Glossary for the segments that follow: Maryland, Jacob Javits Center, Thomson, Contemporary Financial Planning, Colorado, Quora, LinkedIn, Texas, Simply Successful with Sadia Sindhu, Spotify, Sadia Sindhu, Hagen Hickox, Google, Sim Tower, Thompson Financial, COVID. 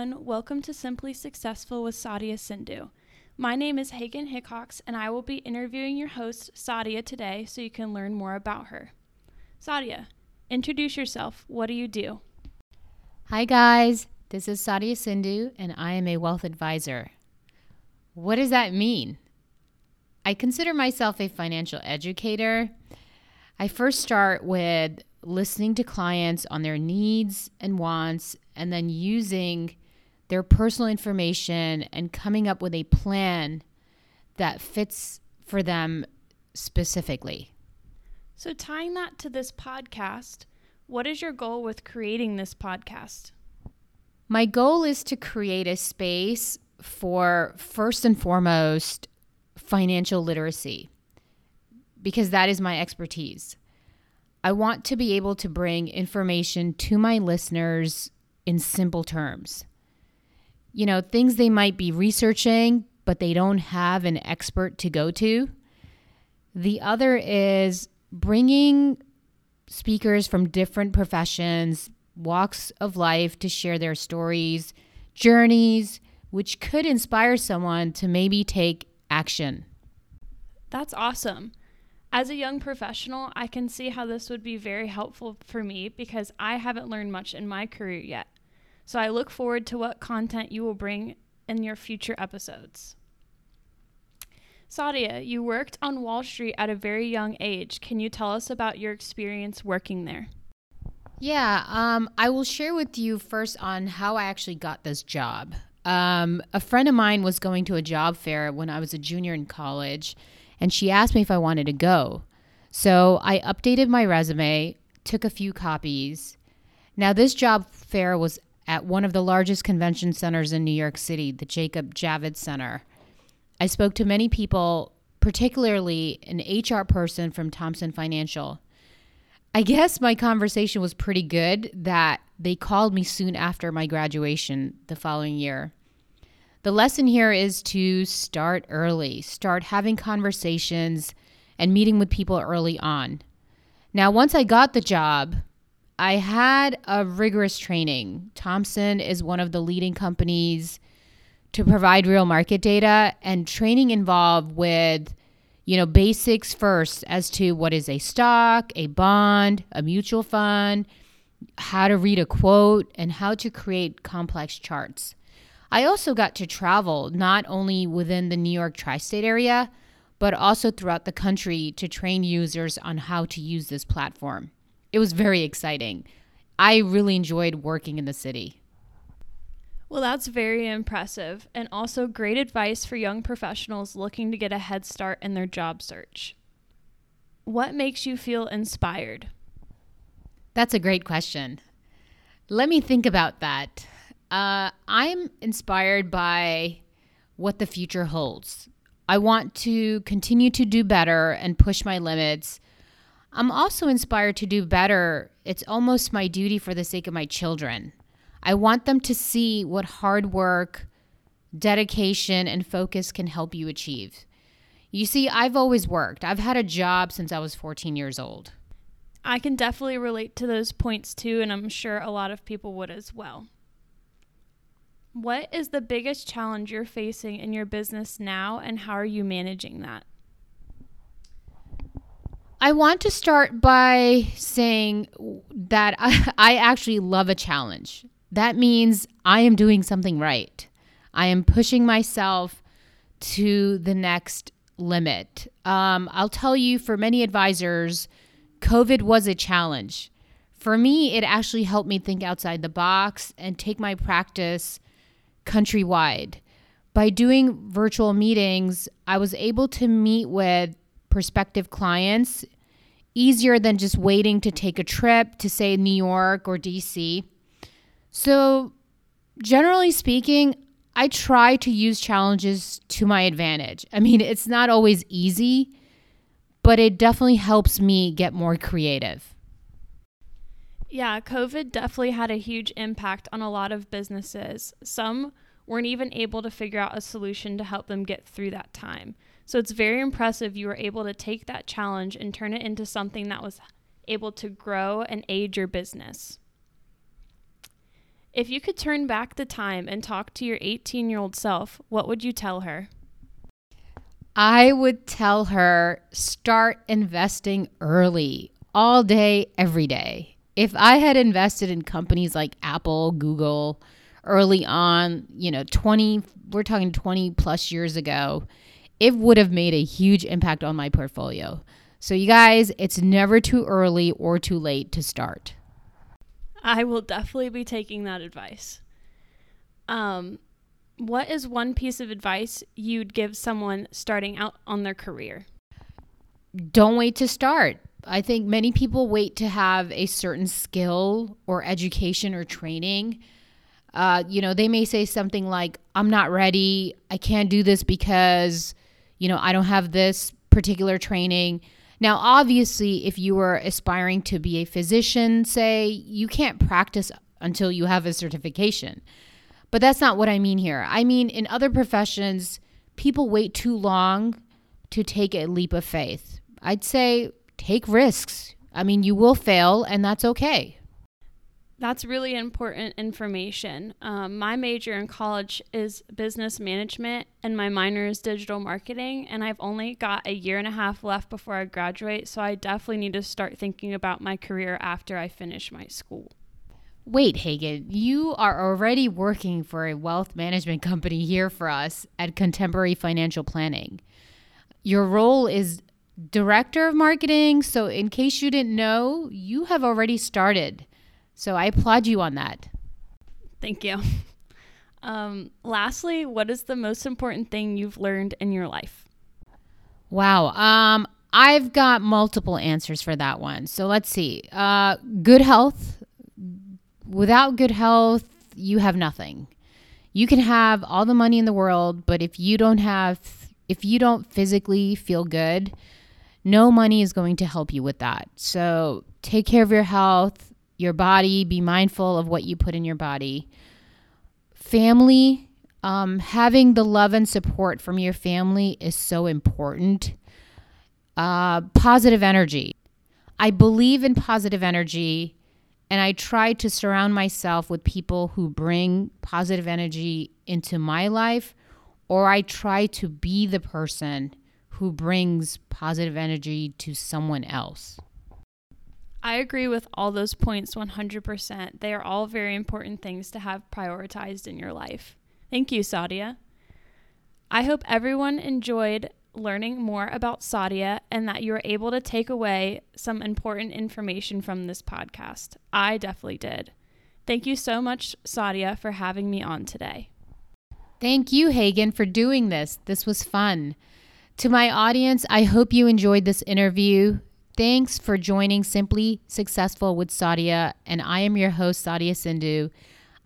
everyone. Welcome to Simply Successful with Sadia Sindhu. My name is Hagen Hickox, and I will be interviewing your host, Sadia, today so you can learn more about her. Sadia, introduce yourself. What do you do? Hi, guys. This is Sadia Sindhu, and I am a wealth advisor. What does that mean? I consider myself a financial educator. I first start with listening to clients on their needs and wants, and then using their personal information and coming up with a plan that fits for them specifically. So tying that to this podcast, what is your goal with creating this podcast? My goal is to create a space for, first and foremost, financial literacy, because that is my expertise. I want to be able to bring information to my listeners in simple terms. You know, things they might be researching, but they don't have an expert to go to. The other is bringing speakers from different professions, walks of life, to share their stories, journeys, which could inspire someone to maybe take action. That's awesome. As a young professional, I can see how this would be very helpful for me because I haven't learned much in my career yet. So I look forward to what content you will bring in your future episodes. Sadia, you worked on Wall Street at a very young age. Can you tell us about your experience working there? Yeah, I will share with you first on how I actually got this job. A friend of mine was going to a job fair when I was a junior in college, and she asked me if I wanted to go. So I updated my resume, took a few copies. Now, this job fair was at one of the largest convention centers in New York City, the Jacob Javits Center. I spoke to many people, particularly an HR person from Thompson Financial. I guess my conversation was pretty good that they called me soon after my graduation the following year. The lesson here is to start early, start having conversations and meeting with people early on. Now, once I got the job, I had a rigorous training. Thomson is one of the leading companies to provide real market data, and training involved with, you know, basics first as to what is a stock, a bond, a mutual fund, how to read a quote, and how to create complex charts. I also got to travel not only within the New York tri-state area, but also throughout the country to train users on how to use this platform. It was very exciting. I really enjoyed working in the city. Well, that's very impressive, and also great advice for young professionals looking to get a head start in their job search. What makes you feel inspired? That's a great question. Let me think about that. I'm inspired by what the future holds. I want to continue to do better and push my limits. I'm also inspired to do better. It's almost my duty for the sake of my children. I want them to see what hard work, dedication, and focus can help you achieve. You see, I've always worked. I've had a job since I was 14 years old. I can definitely relate to those points too, and I'm sure a lot of people would as well. What is the biggest challenge you're facing in your business now, and how are you managing that? I want to start by saying that I actually love a challenge. That means I am doing something right. I am pushing myself to the next limit. I'll tell you, for many advisors, COVID was a challenge. For me, it actually helped me think outside the box and take my practice countrywide. By doing virtual meetings, I was able to meet with prospective clients easier than just waiting to take a trip to, say, New York or DC. So generally speaking, I try to use challenges to my advantage. I mean, it's not always easy, but it definitely helps me get more creative. Yeah, COVID definitely had a huge impact on a lot of businesses. Some weren't even able to figure out a solution to help them get through that time. So it's very impressive you were able to take that challenge and turn it into something that was able to grow and aid your business. If you could turn back the time and talk to your 18-year-old self, what would you tell her? I would tell her, start investing early, all day, every day. If I had invested in companies like Apple, Google, early on, you know, 20 plus years ago, it would have made a huge impact on my portfolio. So you guys, it's never too early or too late to start. I will definitely be taking that advice. What is one piece of advice you'd give someone starting out on their career? Don't wait to start. I think many people wait to have a certain skill or education or training. They may say something like, I'm not ready. I can't do this because, I don't have this particular training. Now, obviously, if you are aspiring to be a physician, say, you can't practice until you have a certification. But that's not what I mean here. I mean, in other professions, people wait too long to take a leap of faith. I'd say take risks. I mean, you will fail, and that's okay. That's really important information. My major in college is business management and my minor is digital marketing, and I've only got a year and a half left before I graduate, so I definitely need to start thinking about my career after I finish my school. Wait, Hagen, you are already working for a wealth management company here for us at Contemporary Financial Planning. Your role is Director of Marketing, so in case you didn't know, you have already started. So I applaud you on that. Thank you. Lastly, what is the most important thing you've learned in your life? Wow. I've got multiple answers for that one. So let's see. Good health. Without good health, you have nothing. You can have all the money in the world, but if you don't physically feel good, no money is going to help you with that. So take care of your health. Your body, be mindful of what you put in your body. Family, having the love and support from your family is so important. Positive energy. I believe in positive energy, and I try to surround myself with people who bring positive energy into my life, or I try to be the person who brings positive energy to someone else. I agree with all those points 100%. They are all very important things to have prioritized in your life. Thank you, Sadia. I hope everyone enjoyed learning more about Sadia and that you were able to take away some important information from this podcast. I definitely did. Thank you so much, Sadia, for having me on today. Thank you, Hagen, for doing this. This was fun. To my audience, I hope you enjoyed this interview. Thanks for joining Simply Successful with Sadia, and I am your host, Sadia Sindhu.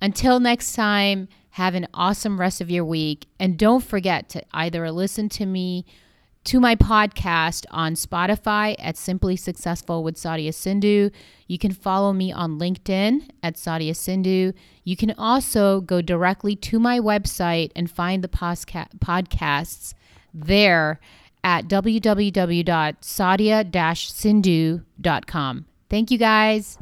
Until next time, have an awesome rest of your week, and don't forget to either listen to my podcast on Spotify at Simply Successful with Sadia Sindhu. You can follow me on LinkedIn at Sadia Sindhu. You can also go directly to my website and find the podcasts there at www.sadia-sindhu.com. Thank you, guys.